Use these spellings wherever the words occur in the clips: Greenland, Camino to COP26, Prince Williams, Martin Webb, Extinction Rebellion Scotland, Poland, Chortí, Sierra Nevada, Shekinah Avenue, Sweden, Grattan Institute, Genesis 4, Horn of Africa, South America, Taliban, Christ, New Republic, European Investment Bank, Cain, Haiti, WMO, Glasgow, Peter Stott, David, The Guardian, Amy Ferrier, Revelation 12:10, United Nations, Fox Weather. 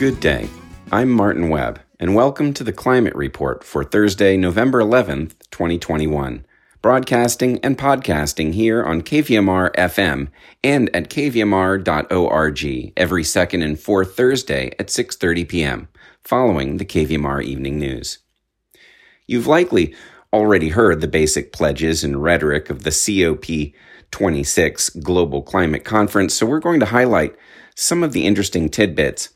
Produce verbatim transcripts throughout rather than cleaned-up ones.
Good day. I'm Martin Webb, and welcome to The Climate Report for Thursday, November eleventh, twenty twenty-one. Broadcasting and podcasting here on K V M R F M and at k v m r dot org every second and fourth Thursday at six thirty p.m. following the K V M R Evening News. You've likely already heard the basic pledges and rhetoric of the C O P twenty-six Global Climate Conference, so we're going to highlight some of the interesting tidbits.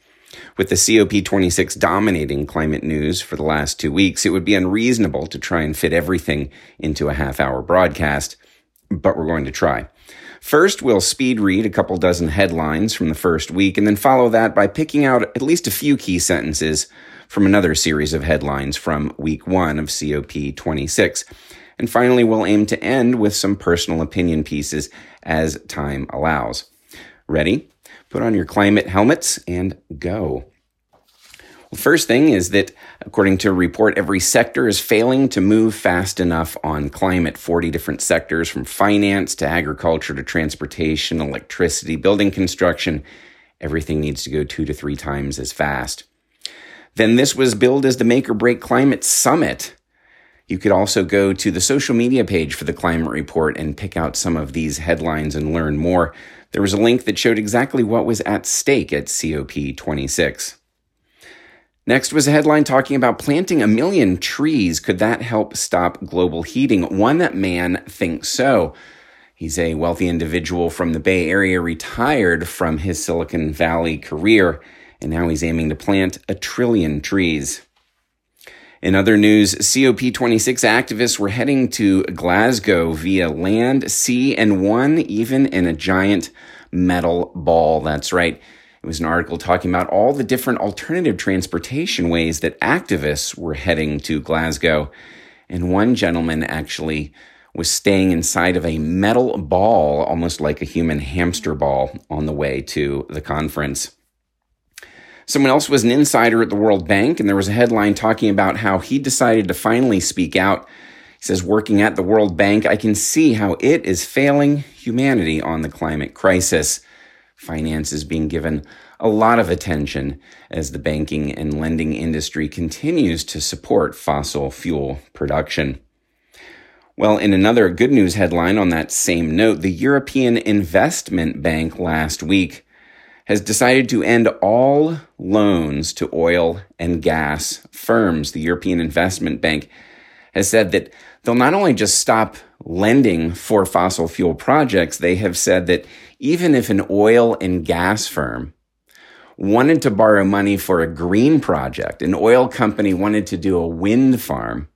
With the C O P twenty-six dominating climate news for the last two weeks, it would be unreasonable to try and fit everything into a half-hour broadcast, but we're going to try. First, we'll speed read a couple dozen headlines from the first week, and then follow that by picking out at least a few key sentences from another series of headlines from week one of C O P twenty-six. And finally, we'll aim to end with some personal opinion pieces as time allows. Ready? Put on your climate helmets and go. Well, first thing is that, according to a report, every sector is failing to move fast enough on climate. forty different sectors, from finance to agriculture to transportation, electricity, building construction, everything needs to go two to three times as fast. Then this was billed as the Make or Break Climate Summit. You could also go to the social media page for the Climate Report and pick out some of these headlines and learn more. There was a link that showed exactly what was at stake at C O P twenty-six. Next was a headline talking about planting a million trees. Could that help stop global heating? One man thinks so. He's a wealthy individual from the Bay Area, retired from his Silicon Valley career, and now he's aiming to plant a trillion trees. In other news, C O P twenty-six activists were heading to Glasgow via land, sea, and one, even in a giant metal ball. That's right. It was an article talking about all the different alternative transportation ways that activists were heading to Glasgow. And one gentleman actually was staying inside of a metal ball, almost like a human hamster ball, on the way to the conference. Someone else was an insider at the World Bank, and there was a headline talking about how he decided to finally speak out. He says, working at the World Bank, I can see how it is failing humanity on the climate crisis. Finance is being given a lot of attention as the banking and lending industry continues to support fossil fuel production. Well, in another good news headline on that same note, the European Investment Bank last week has decided to end all loans to oil and gas firms. The European Investment Bank has said that they'll not only just stop lending for fossil fuel projects, they have said that even if an oil and gas firm wanted to borrow money for a green project, an oil company wanted to do a wind farm,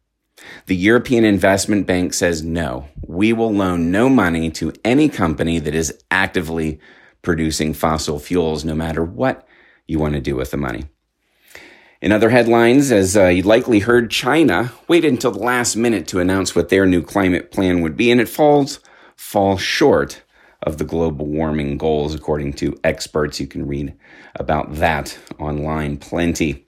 the European Investment Bank says, no, we will loan no money to any company that is actively producing fossil fuels, no matter what you want to do with the money. In other headlines, as uh, you likely heard, China waited until the last minute to announce what their new climate plan would be, and it falls falls short of the global warming goals, according to experts. You can read about that online plenty.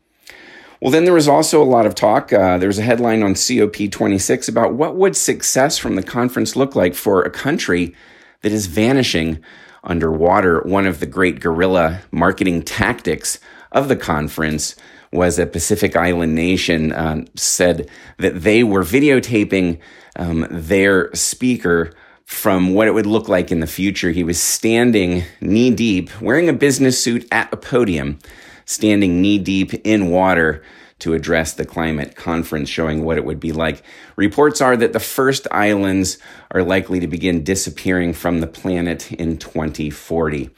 Well, then there was also a lot of talk. Uh, there was a headline on C O P twenty-six about what would success from the conference look like for a country that is vanishing underwater. One of the great guerrilla marketing tactics of the conference was a Pacific Island nation um, said that they were videotaping um, their speaker from what it would look like in the future. He was standing knee deep, wearing a business suit at a podium, standing knee deep in water to address the climate conference, showing what it would be like. Reports are that the first islands are likely to begin disappearing from the planet in twenty forty.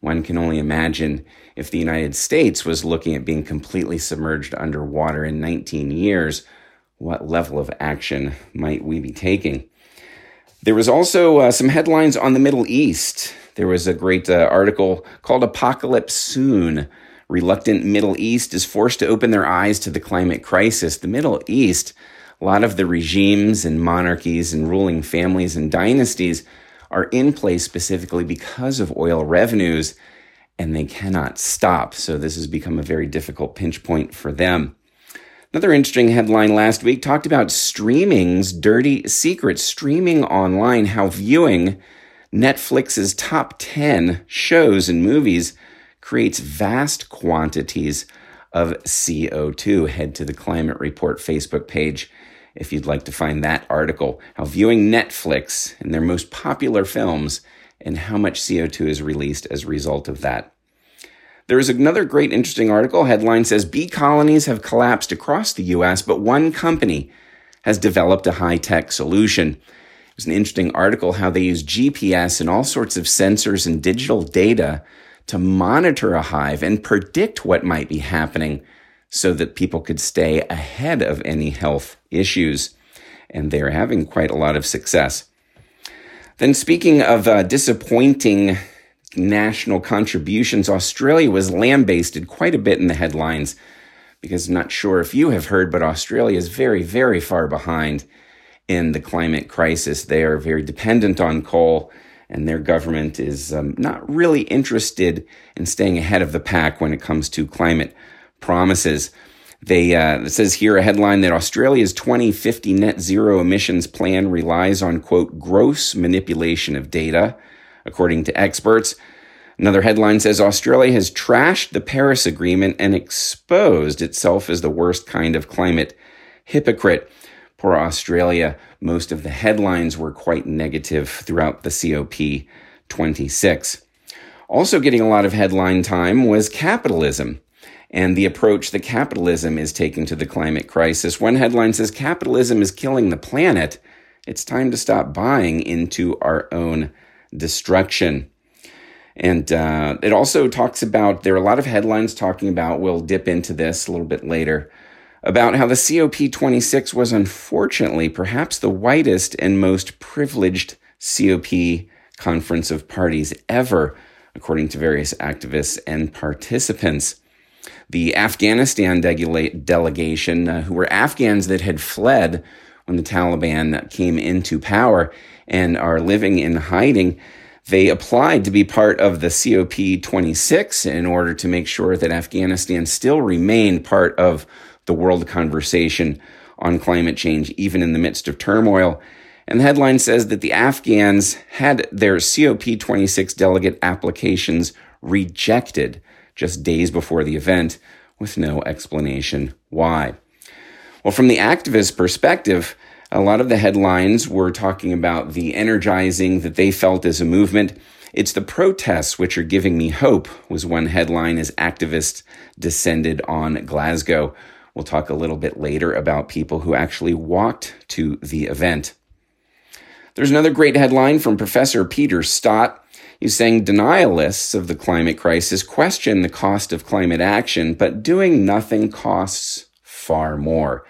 One can only imagine if the United States was looking at being completely submerged underwater in nineteen years, what level of action might we be taking? There was also uh, some headlines on the Middle East. There was a great uh, article called Apocalypse Soon. Reluctant Middle East is forced to open their eyes to the climate crisis. The Middle East, a lot of the regimes and monarchies and ruling families and dynasties are in place specifically because of oil revenues, and they cannot stop. So this has become a very difficult pinch point for them. Another interesting headline last week talked about streaming's dirty secrets, streaming online, how viewing Netflix's top ten shows and movies creates vast quantities of C O two. Head to the Climate Report Facebook page if you'd like to find that article, how viewing Netflix and their most popular films and how much C O two is released as a result of that. There is another great interesting article. Headline says, bee colonies have collapsed across the U S, but one company has developed a high-tech solution. It was an interesting article how they use G P S and all sorts of sensors and digital data to monitor a hive and predict what might be happening so that people could stay ahead of any health issues. And they're having quite a lot of success. Then speaking of uh, disappointing national contributions, Australia was lambasted quite a bit in the headlines because I'm not sure if you have heard, but Australia is very, very far behind in the climate crisis. They are very dependent on coal, and their government is um, not really interested in staying ahead of the pack when it comes to climate promises. They, uh, it says here a headline that Australia's twenty fifty net zero emissions plan relies on, quote, gross manipulation of data, according to experts. Another headline says Australia has trashed the Paris Agreement and exposed itself as the worst kind of climate hypocrite. Poor Australia, most of the headlines were quite negative throughout the C O P twenty-six. Also getting a lot of headline time was capitalism and the approach that capitalism is taking to the climate crisis. One headline says capitalism is killing the planet. It's time to stop buying into our own destruction. And uh, it also talks about, there are a lot of headlines talking about, we'll dip into this a little bit later, about how the C O P twenty-six was unfortunately perhaps the whitest and most privileged COP conference of parties ever, according to various activists and participants. The Afghanistan de- delegation, uh, who were Afghans that had fled when the Taliban came into power and are living in hiding, they applied to be part of the C O P twenty-six in order to make sure that Afghanistan still remained part of the world conversation on climate change, even in the midst of turmoil. And the headline says that the Afghans had their C O P twenty-six delegate applications rejected just days before the event with no explanation why. Well, from the activist perspective, a lot of the headlines were talking about the energizing that they felt as a movement. It's the protests which are giving me hope was one headline as activists descended on Glasgow. We'll talk a little bit later about people who actually walked to the event. There's another great headline from Professor Peter Stott. He's saying denialists of the climate crisis question the cost of climate action, but doing nothing costs far more.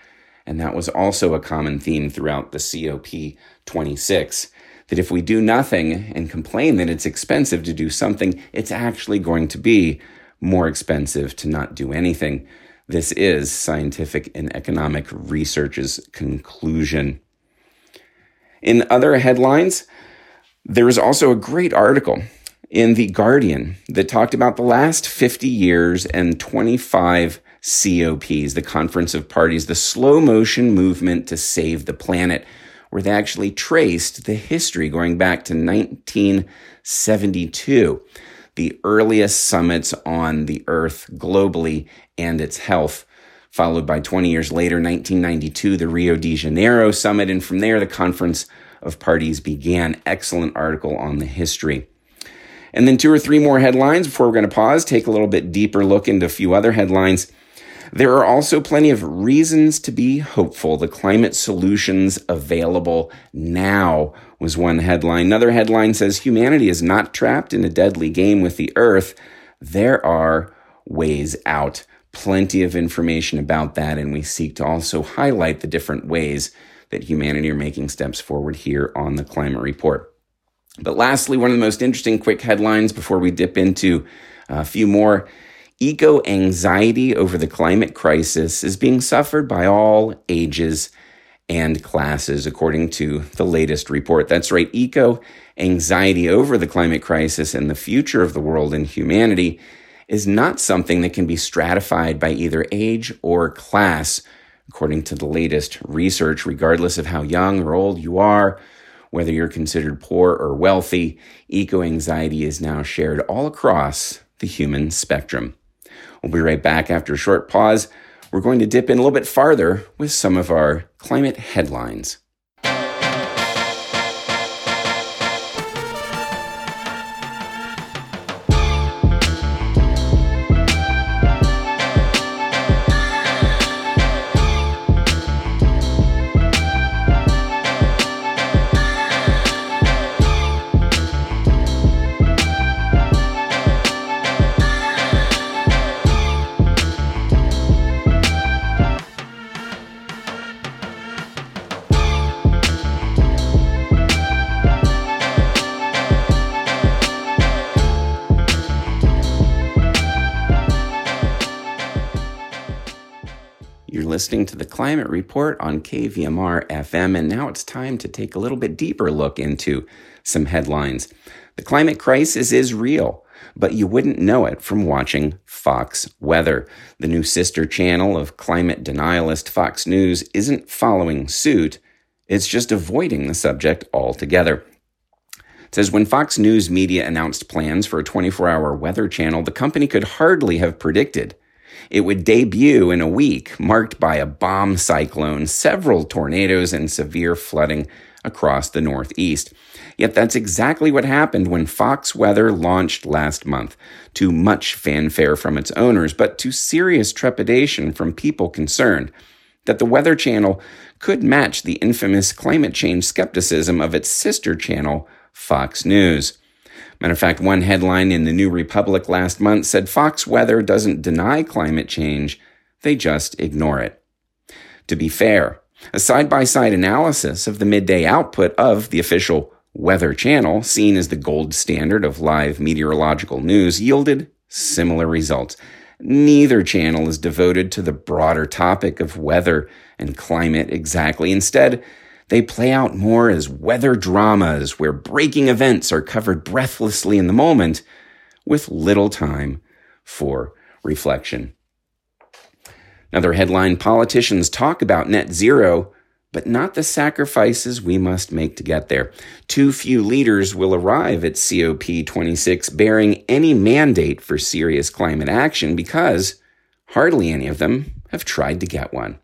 And that was also a common theme throughout the C O P twenty-six, that if we do nothing and complain that it's expensive to do something, it's actually going to be more expensive to not do anything. This is scientific and economic research's conclusion. In other headlines, there is also a great article in The Guardian that talked about the last fifty years and twenty-five C O Ps, the Conference of Parties, the slow motion movement to save the planet, where they actually traced the history going back to nineteen seventy-two. The earliest summits on the Earth globally and its health, followed by twenty years later, nineteen ninety-two, the Rio de Janeiro summit, and from there, the Conference of Parties began. Excellent article on the history. And then two or three more headlines before we're going to pause, take a little bit deeper look into a few other headlines. There are also plenty of reasons to be hopeful. The climate solutions available now was one headline. Another headline says humanity is not trapped in a deadly game with the Earth. There are ways out. Plenty of information about that, and we seek to also highlight the different ways that humanity are making steps forward here on the Climate Report. But lastly, one of the most interesting quick headlines before we dip into a few more: eco-anxiety over the climate crisis is being suffered by all ages and classes, according to the latest report. That's right, eco-anxiety over the climate crisis and the future of the world and humanity is not something that can be stratified by either age or class, according to the latest research. Regardless of how young or old you are, whether you're considered poor or wealthy, eco-anxiety is now shared all across the human spectrum. We'll be right back after a short pause. We're going to dip in a little bit farther with some of our climate headlines. Listening to The Climate Report on K V M R F M, and now it's time to take a little bit deeper look into some headlines. The climate crisis is real, but you wouldn't know it from watching Fox Weather. The new sister channel of climate denialist Fox News isn't following suit, it's just avoiding the subject altogether. It says, when Fox News Media announced plans for a twenty-four hour weather channel, the company could hardly have predicted it would debut in a week marked by a bomb cyclone, several tornadoes, and severe flooding across the Northeast. Yet that's exactly what happened when Fox Weather launched last month, to much fanfare from its owners, but to serious trepidation from people concerned that the Weather Channel could match the infamous climate change skepticism of its sister channel, Fox News. Matter of fact, one headline in the New Republic last month said Fox Weather doesn't deny climate change, they just ignore it. To be fair, a side-by-side analysis of the midday output of the official Weather Channel, seen as the gold standard of live meteorological news, yielded similar results. Neither channel is devoted to the broader topic of weather and climate exactly. Instead, they play out more as weather dramas where breaking events are covered breathlessly in the moment with little time for reflection. Another headline, politicians talk about net zero, but not the sacrifices we must make to get there. Too few leaders will arrive at C O P twenty-six bearing any mandate for serious climate action because hardly any of them have tried to get one.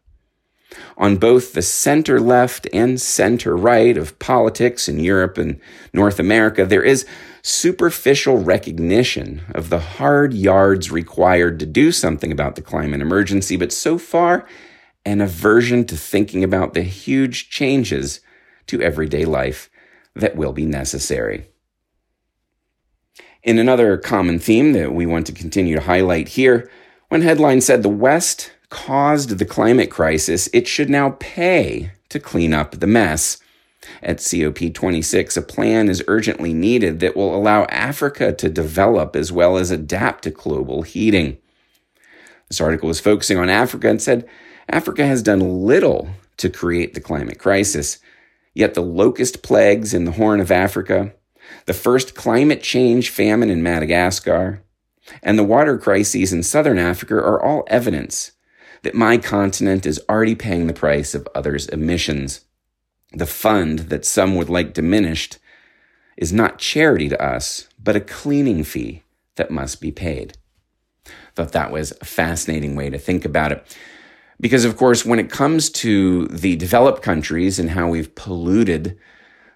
On both the center-left and center-right of politics in Europe and North America, there is superficial recognition of the hard yards required to do something about the climate emergency, but so far, an aversion to thinking about the huge changes to everyday life that will be necessary. In another common theme that we want to continue to highlight here, one headline said the West caused the climate crisis, it should now pay to clean up the mess. At C O P twenty-six, a plan is urgently needed that will allow Africa to develop as well as adapt to global heating. This article was focusing on Africa and said, Africa has done little to create the climate crisis, yet the locust plagues in the Horn of Africa, the first climate change famine in Madagascar, and the water crises in southern Africa are all evidence that my continent is already paying the price of others' emissions. The fund that some would like diminished is not charity to us, but a cleaning fee that must be paid. Thought that was a fascinating way to think about it. Because, of course, when it comes to the developed countries and how we've polluted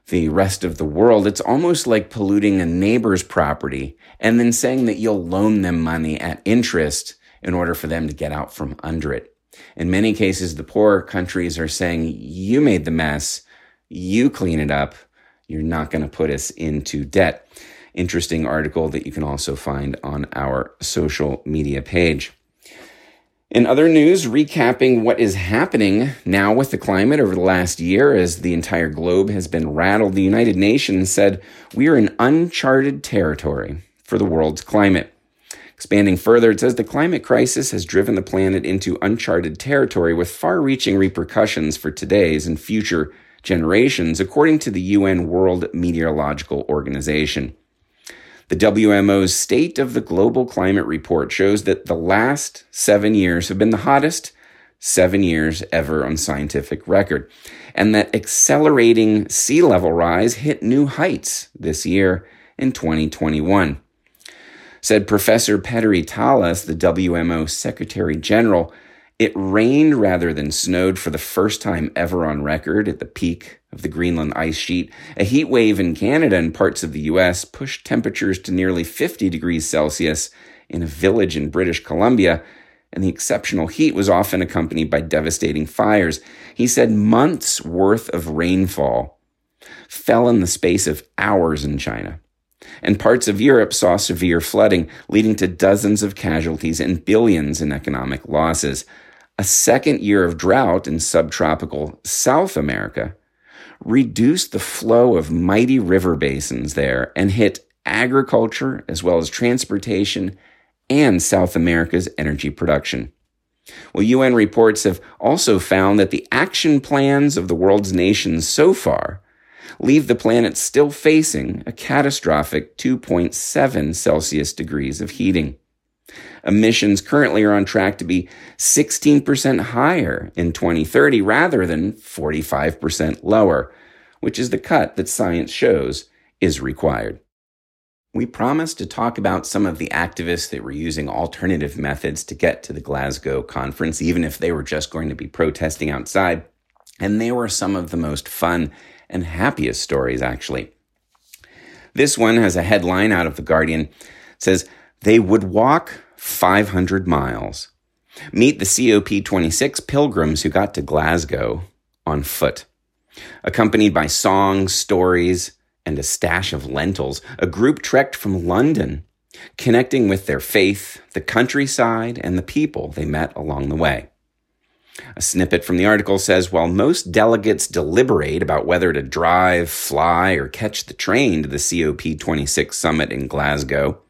the rest of the world, it's almost like polluting a neighbor's property and then saying that you'll loan them money at interest in order for them to get out from under it. In many cases, the poorer countries are saying, you made the mess, you clean it up, you're not going to put us into debt. Interesting article that you can also find on our social media page. In other news, recapping what is happening now with the climate over the last year as the entire globe has been rattled, the United Nations said, we are in uncharted territory for the world's climate. Expanding further, it says the climate crisis has driven the planet into uncharted territory with far-reaching repercussions for today's and future generations, according to the U N World Meteorological Organization. The W M O's State of the Global Climate Report shows that the last seven years have been the hottest seven years ever on scientific record, and that accelerating sea level rise hit new heights this year in twenty twenty-one. Said Professor Petteri Taalas, the W M O Secretary General, it rained rather than snowed for the first time ever on record at the peak of the Greenland ice sheet. A heat wave in Canada and parts of the U S pushed temperatures to nearly fifty degrees Celsius in a village in British Columbia, and the exceptional heat was often accompanied by devastating fires. He said months' worth of rainfall fell in the space of hours in China. And parts of Europe saw severe flooding, leading to dozens of casualties and billions in economic losses. A second year of drought in subtropical South America reduced the flow of mighty river basins there and hit agriculture as well as transportation and South America's energy production. Well, U N reports have also found that the action plans of the world's nations so far leave the planet still facing a catastrophic two point seven Celsius degrees of heating. Emissions currently are on track to be sixteen percent higher in twenty thirty rather than forty-five percent lower, which is the cut that science shows is required. We promised to talk about some of the activists that were using alternative methods to get to the Glasgow conference, even if they were just going to be protesting outside, and they were some of the most fun and happiest stories, actually. This one has a headline out of The Guardian. It says, they would walk five hundred miles. Meet the C O P twenty-six pilgrims who got to Glasgow on foot. Accompanied by songs, stories, and a stash of lentils, a group trekked from London, connecting with their faith, the countryside, and the people they met along the way. A snippet from the article says, while most delegates deliberate about whether to drive, fly, or catch the train to the C O P twenty-six summit in Glasgow,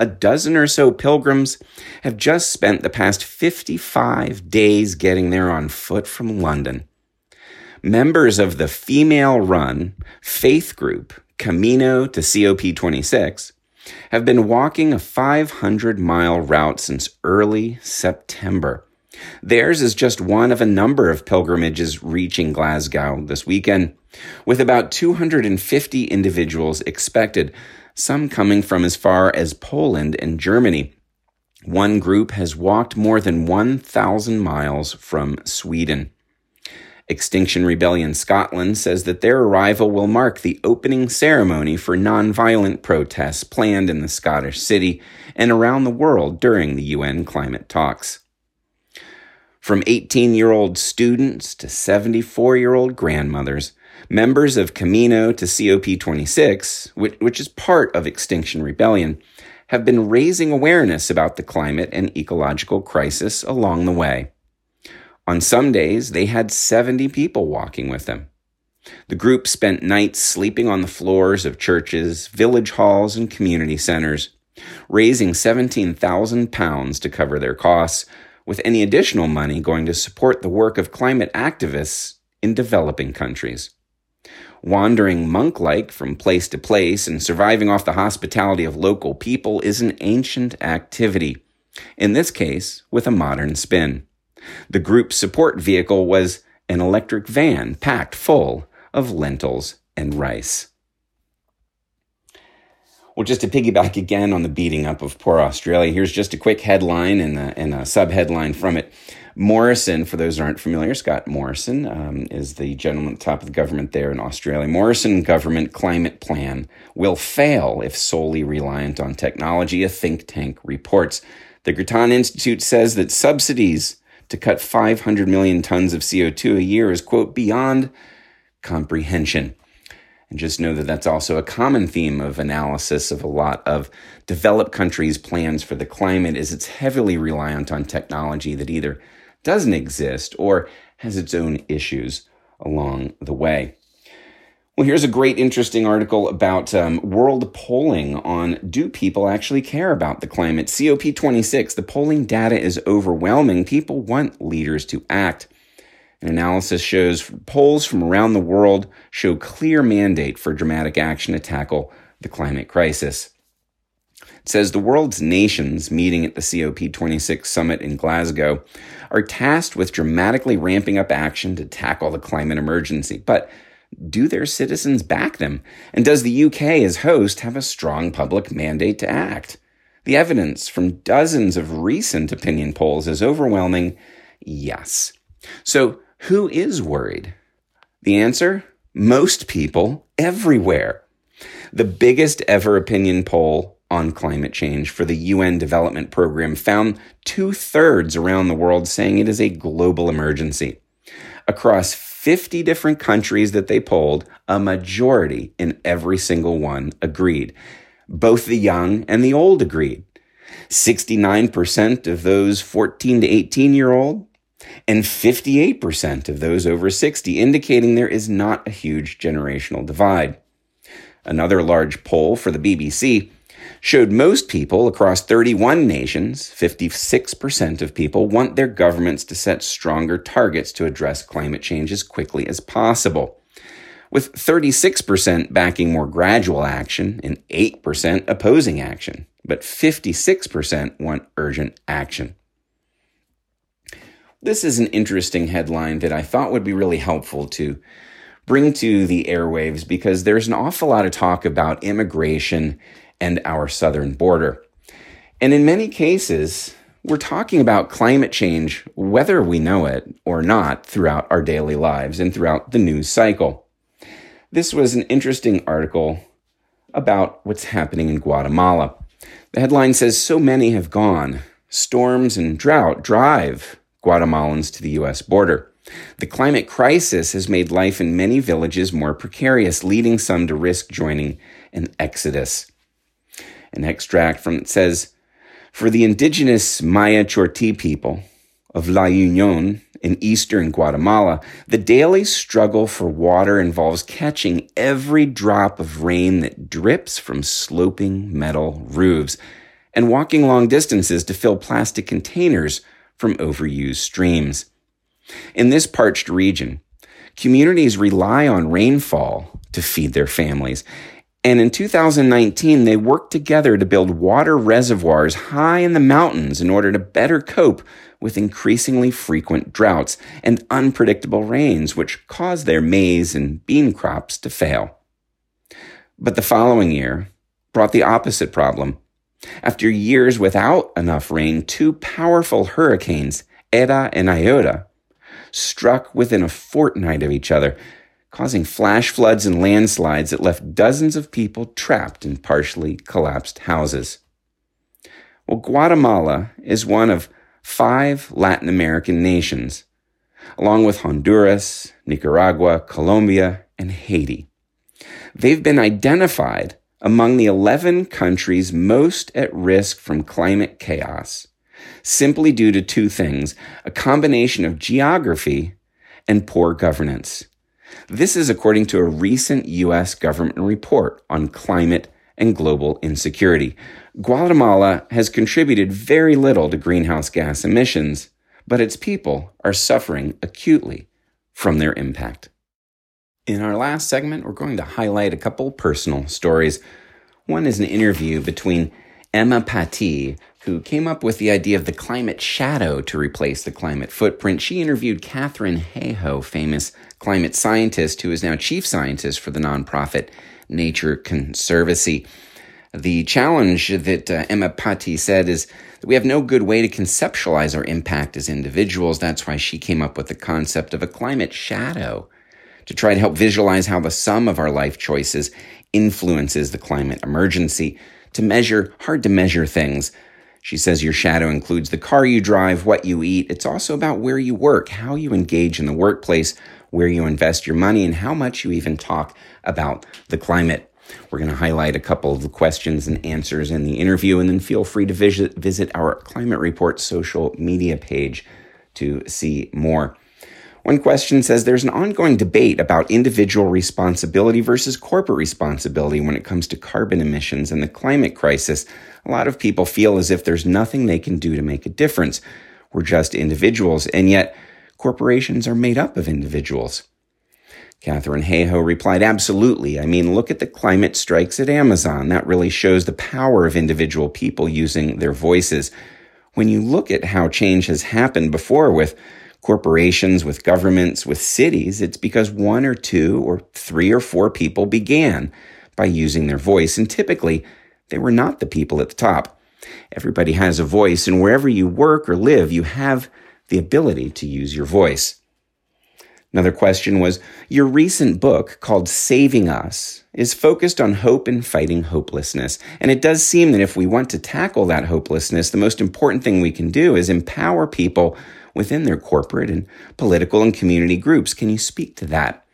a dozen or so pilgrims have just spent the past fifty-five days getting there on foot from London. Members of the female-run faith group Camino to C O P twenty-six have been walking a five hundred mile route since early September. Theirs is just one of a number of pilgrimages reaching Glasgow this weekend, with about two hundred fifty individuals expected, some coming from as far as Poland and Germany. One group has walked more than one thousand miles from Sweden. Extinction Rebellion Scotland says that their arrival will mark the opening ceremony for nonviolent protests planned in the Scottish city and around the world during the U N climate talks. From eighteen-year-old students to seventy-four-year-old grandmothers, members of Camino to C O P twenty-six, which, which is part of Extinction Rebellion, have been raising awareness about the climate and ecological crisis along the way. On some days, they had seventy people walking with them. The group spent nights sleeping on the floors of churches, village halls, and community centers, raising seventeen thousand pounds to cover their costs, with any additional money going to support the work of climate activists in developing countries. Wandering monk-like from place to place and surviving off the hospitality of local people is an ancient activity, in this case with a modern spin. The group's support vehicle was an electric van packed full of lentils and rice. Well, just to piggyback again on the beating up of poor Australia, here's just a quick headline and a, and a sub-headline from it. Morrison, for those who aren't familiar, Scott Morrison um, is the gentleman at the top of the government there in Australia. Morrison government climate plan will fail if solely reliant on technology, a think tank reports. The Grattan Institute says that subsidies to cut five hundred million tons of C O two a year is, quote, beyond comprehension. And just know that that's also a common theme of analysis of a lot of developed countries' plans for the climate is it's heavily reliant on technology that either doesn't exist or has its own issues along the way. Well, here's a great, interesting article about um, world polling on do people actually care about the climate? C O P twenty-six, the polling data is overwhelming. People want leaders to act. An analysis shows polls from around the world show clear mandate for dramatic action to tackle the climate crisis. It says the world's nations meeting at the C O P twenty-six summit in Glasgow are tasked with dramatically ramping up action to tackle the climate emergency. But do their citizens back them? And does the U K as host have a strong public mandate to act? The evidence from dozens of recent opinion polls is overwhelming, yes. So who is worried? The answer? Most people everywhere. The biggest ever opinion poll on climate change for the U N Development Program found two-thirds around the world saying it is a global emergency. Across fifty different countries that they polled, a majority in every single one agreed. Both the young and the old agreed. sixty-nine percent of those fourteen to eighteen-year-old and fifty-eight percent of those over sixty, indicating there is not a huge generational divide. Another large poll for the B B C showed most people across thirty-one nations, fifty-six percent of people, want their governments to set stronger targets to address climate change as quickly as possible, with thirty-six percent backing more gradual action and eight percent opposing action, but fifty-six percent want urgent action. This is an interesting headline that I thought would be really helpful to bring to the airwaves because there's an awful lot of talk about immigration and our southern border. And in many cases, we're talking about climate change, whether we know it or not, throughout our daily lives and throughout the news cycle. This was an interesting article about what's happening in Guatemala. The headline says, so many have gone. Storms and drought drive Guatemalans to the U S border. The climate crisis has made life in many villages more precarious, leading some to risk joining an exodus. An extract from it says, for the indigenous Maya Chortí people of La Unión in eastern Guatemala, the daily struggle for water involves catching every drop of rain that drips from sloping metal roofs and walking long distances to fill plastic containers from overused streams. In this parched region, communities rely on rainfall to feed their families. And in two thousand nineteen, they worked together to build water reservoirs high in the mountains in order to better cope with increasingly frequent droughts and unpredictable rains, which caused their maize and bean crops to fail. But the following year brought the opposite problem. After years without enough rain, two powerful hurricanes, Eta and Iota, struck within a fortnight of each other, causing flash floods and landslides that left dozens of people trapped in partially collapsed houses. Well, Guatemala is one of five Latin American nations, along with Honduras, Nicaragua, Colombia, and Haiti. They've been identified among the eleven countries most at risk from climate chaos, simply due to two things, a combination of geography and poor governance. This is according to a recent U S government report on climate and global insecurity. Guatemala has contributed very little to greenhouse gas emissions, but its people are suffering acutely from their impact. In our last segment, we're going to highlight a couple personal stories. One is an interview between Emma Patti, who came up with the idea of the climate shadow to replace the climate footprint. She interviewed Catherine Hayhoe, famous climate scientist who is now chief scientist for the nonprofit Nature Conservancy. The challenge that uh, Emma Patti said is that we have no good way to conceptualize our impact as individuals. That's why she came up with the concept of a climate shadow to try to help visualize how the sum of our life choices influences the climate emergency to measure hard-to-measure things. She says your shadow includes the car you drive, what you eat. It's also about where you work, how you engage in the workplace, where you invest your money, and how much you even talk about the climate. We're going to highlight a couple of the questions and answers in the interview, and then feel free to visit, visit our Climate Report social media page to see more. One question says there's an ongoing debate about individual responsibility versus corporate responsibility when it comes to carbon emissions and the climate crisis. A lot of people feel as if there's nothing they can do to make a difference. We're just individuals, and yet corporations are made up of individuals. Catherine Hayhoe replied, absolutely. I mean, look at the climate strikes at Amazon. That really shows the power of individual people using their voices. When you look at how change has happened before with corporations, with governments, with cities, it's because one or two or three or four people began by using their voice, and typically they were not the people at the top. Everybody has a voice, and wherever you work or live, you have the ability to use your voice. Another question was, your recent book called Saving Us is focused on hope and fighting hopelessness. And it does seem that if we want to tackle that hopelessness, the most important thing we can do is empower people within their corporate and political and community groups. Can you speak to that?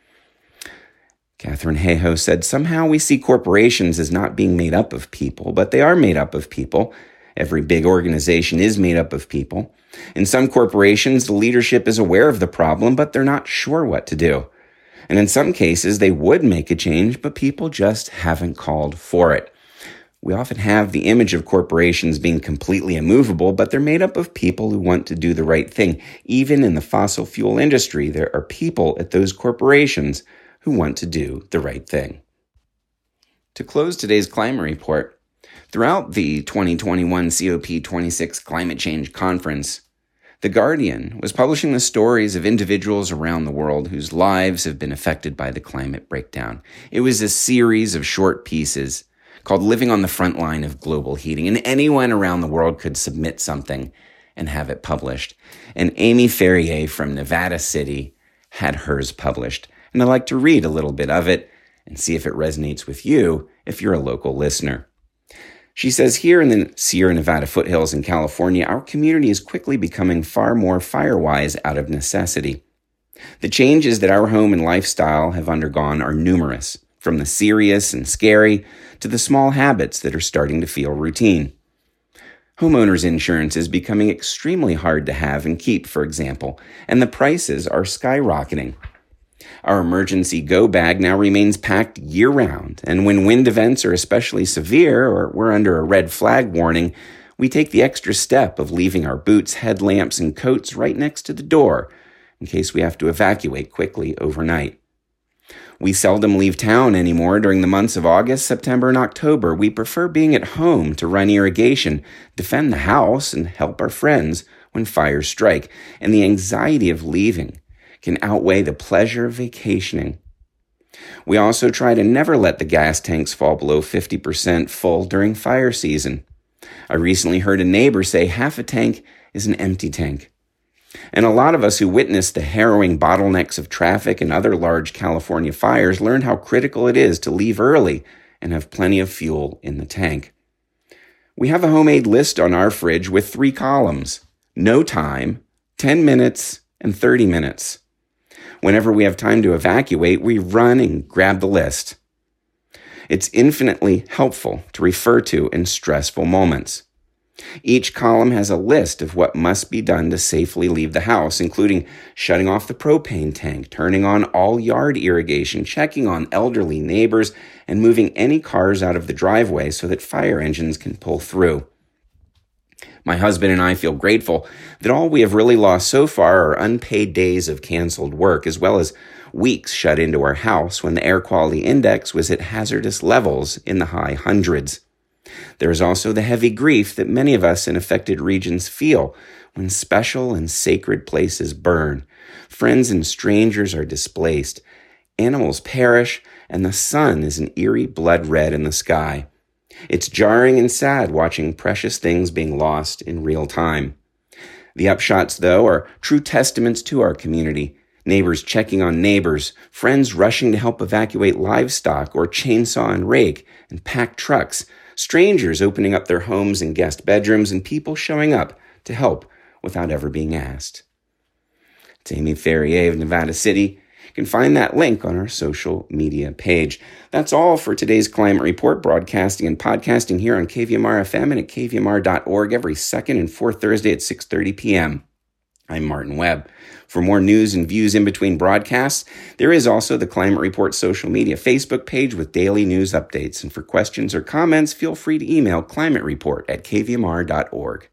Catherine Hayhoe said, somehow we see corporations as not being made up of people, but they are made up of people. Every big organization is made up of people. In some corporations, the leadership is aware of the problem, but they're not sure what to do. And in some cases, they would make a change, but people just haven't called for it. We often have the image of corporations being completely immovable, but they're made up of people who want to do the right thing. Even in the fossil fuel industry, there are people at those corporations who want to do the right thing. To close today's Climate Report, throughout the twenty twenty-one C O P twenty-six Climate Change Conference, The Guardian was publishing the stories of individuals around the world whose lives have been affected by the climate breakdown. It was a series of short pieces called Living on the Front Line of Global Heating, and anyone around the world could submit something and have it published. And Amy Ferrier from Nevada City had hers published. And I'd like to read a little bit of it and see if it resonates with you if you're a local listener. She says, here in the Sierra Nevada foothills in California, our community is quickly becoming far more firewise out of necessity. The changes that our home and lifestyle have undergone are numerous, from the serious and scary to the small habits that are starting to feel routine. Homeowners insurance is becoming extremely hard to have and keep, for example, and the prices are skyrocketing. Our emergency go bag now remains packed year-round, and when wind events are especially severe or we're under a red flag warning, we take the extra step of leaving our boots, headlamps, and coats right next to the door in case we have to evacuate quickly overnight. We seldom leave town anymore during the months of August, September, and October. We prefer being at home to run irrigation, defend the house, and help our friends when fires strike, and the anxiety of leaving can outweigh the pleasure of vacationing. We also try to never let the gas tanks fall below fifty percent full during fire season. I recently heard a neighbor say half a tank is an empty tank. And a lot of us who witnessed the harrowing bottlenecks of traffic and other large California fires learned how critical it is to leave early and have plenty of fuel in the tank. We have a homemade list on our fridge with three columns: no time, ten minutes, and thirty minutes. Whenever we have time to evacuate, we run and grab the list. It's infinitely helpful to refer to in stressful moments. Each column has a list of what must be done to safely leave the house, including shutting off the propane tank, turning on all yard irrigation, checking on elderly neighbors, and moving any cars out of the driveway so that fire engines can pull through. My husband and I feel grateful that all we have really lost so far are unpaid days of canceled work, as well as weeks shut into our house when the air quality index was at hazardous levels in the high hundreds. There is also the heavy grief that many of us in affected regions feel when special and sacred places burn, friends and strangers are displaced, animals perish, and the sun is an eerie blood red in the sky. It's jarring and sad watching precious things being lost in real time. The upshots, though, are true testaments to our community. Neighbors checking on neighbors, friends rushing to help evacuate livestock or chainsaw and rake and pack trucks, strangers opening up their homes and guest bedrooms, and people showing up to help without ever being asked. It's Amy Ferrier of Nevada City. You can find that link on our social media page. That's all for today's Climate Report, broadcasting and podcasting here on K V M R F M and at K V M R dot org every second and fourth Thursday at six thirty p.m. I'm Martin Webb. For more news and views in between broadcasts, there is also the Climate Report social media Facebook page with daily news updates. And for questions or comments, feel free to email climatereport at K V M R dot org.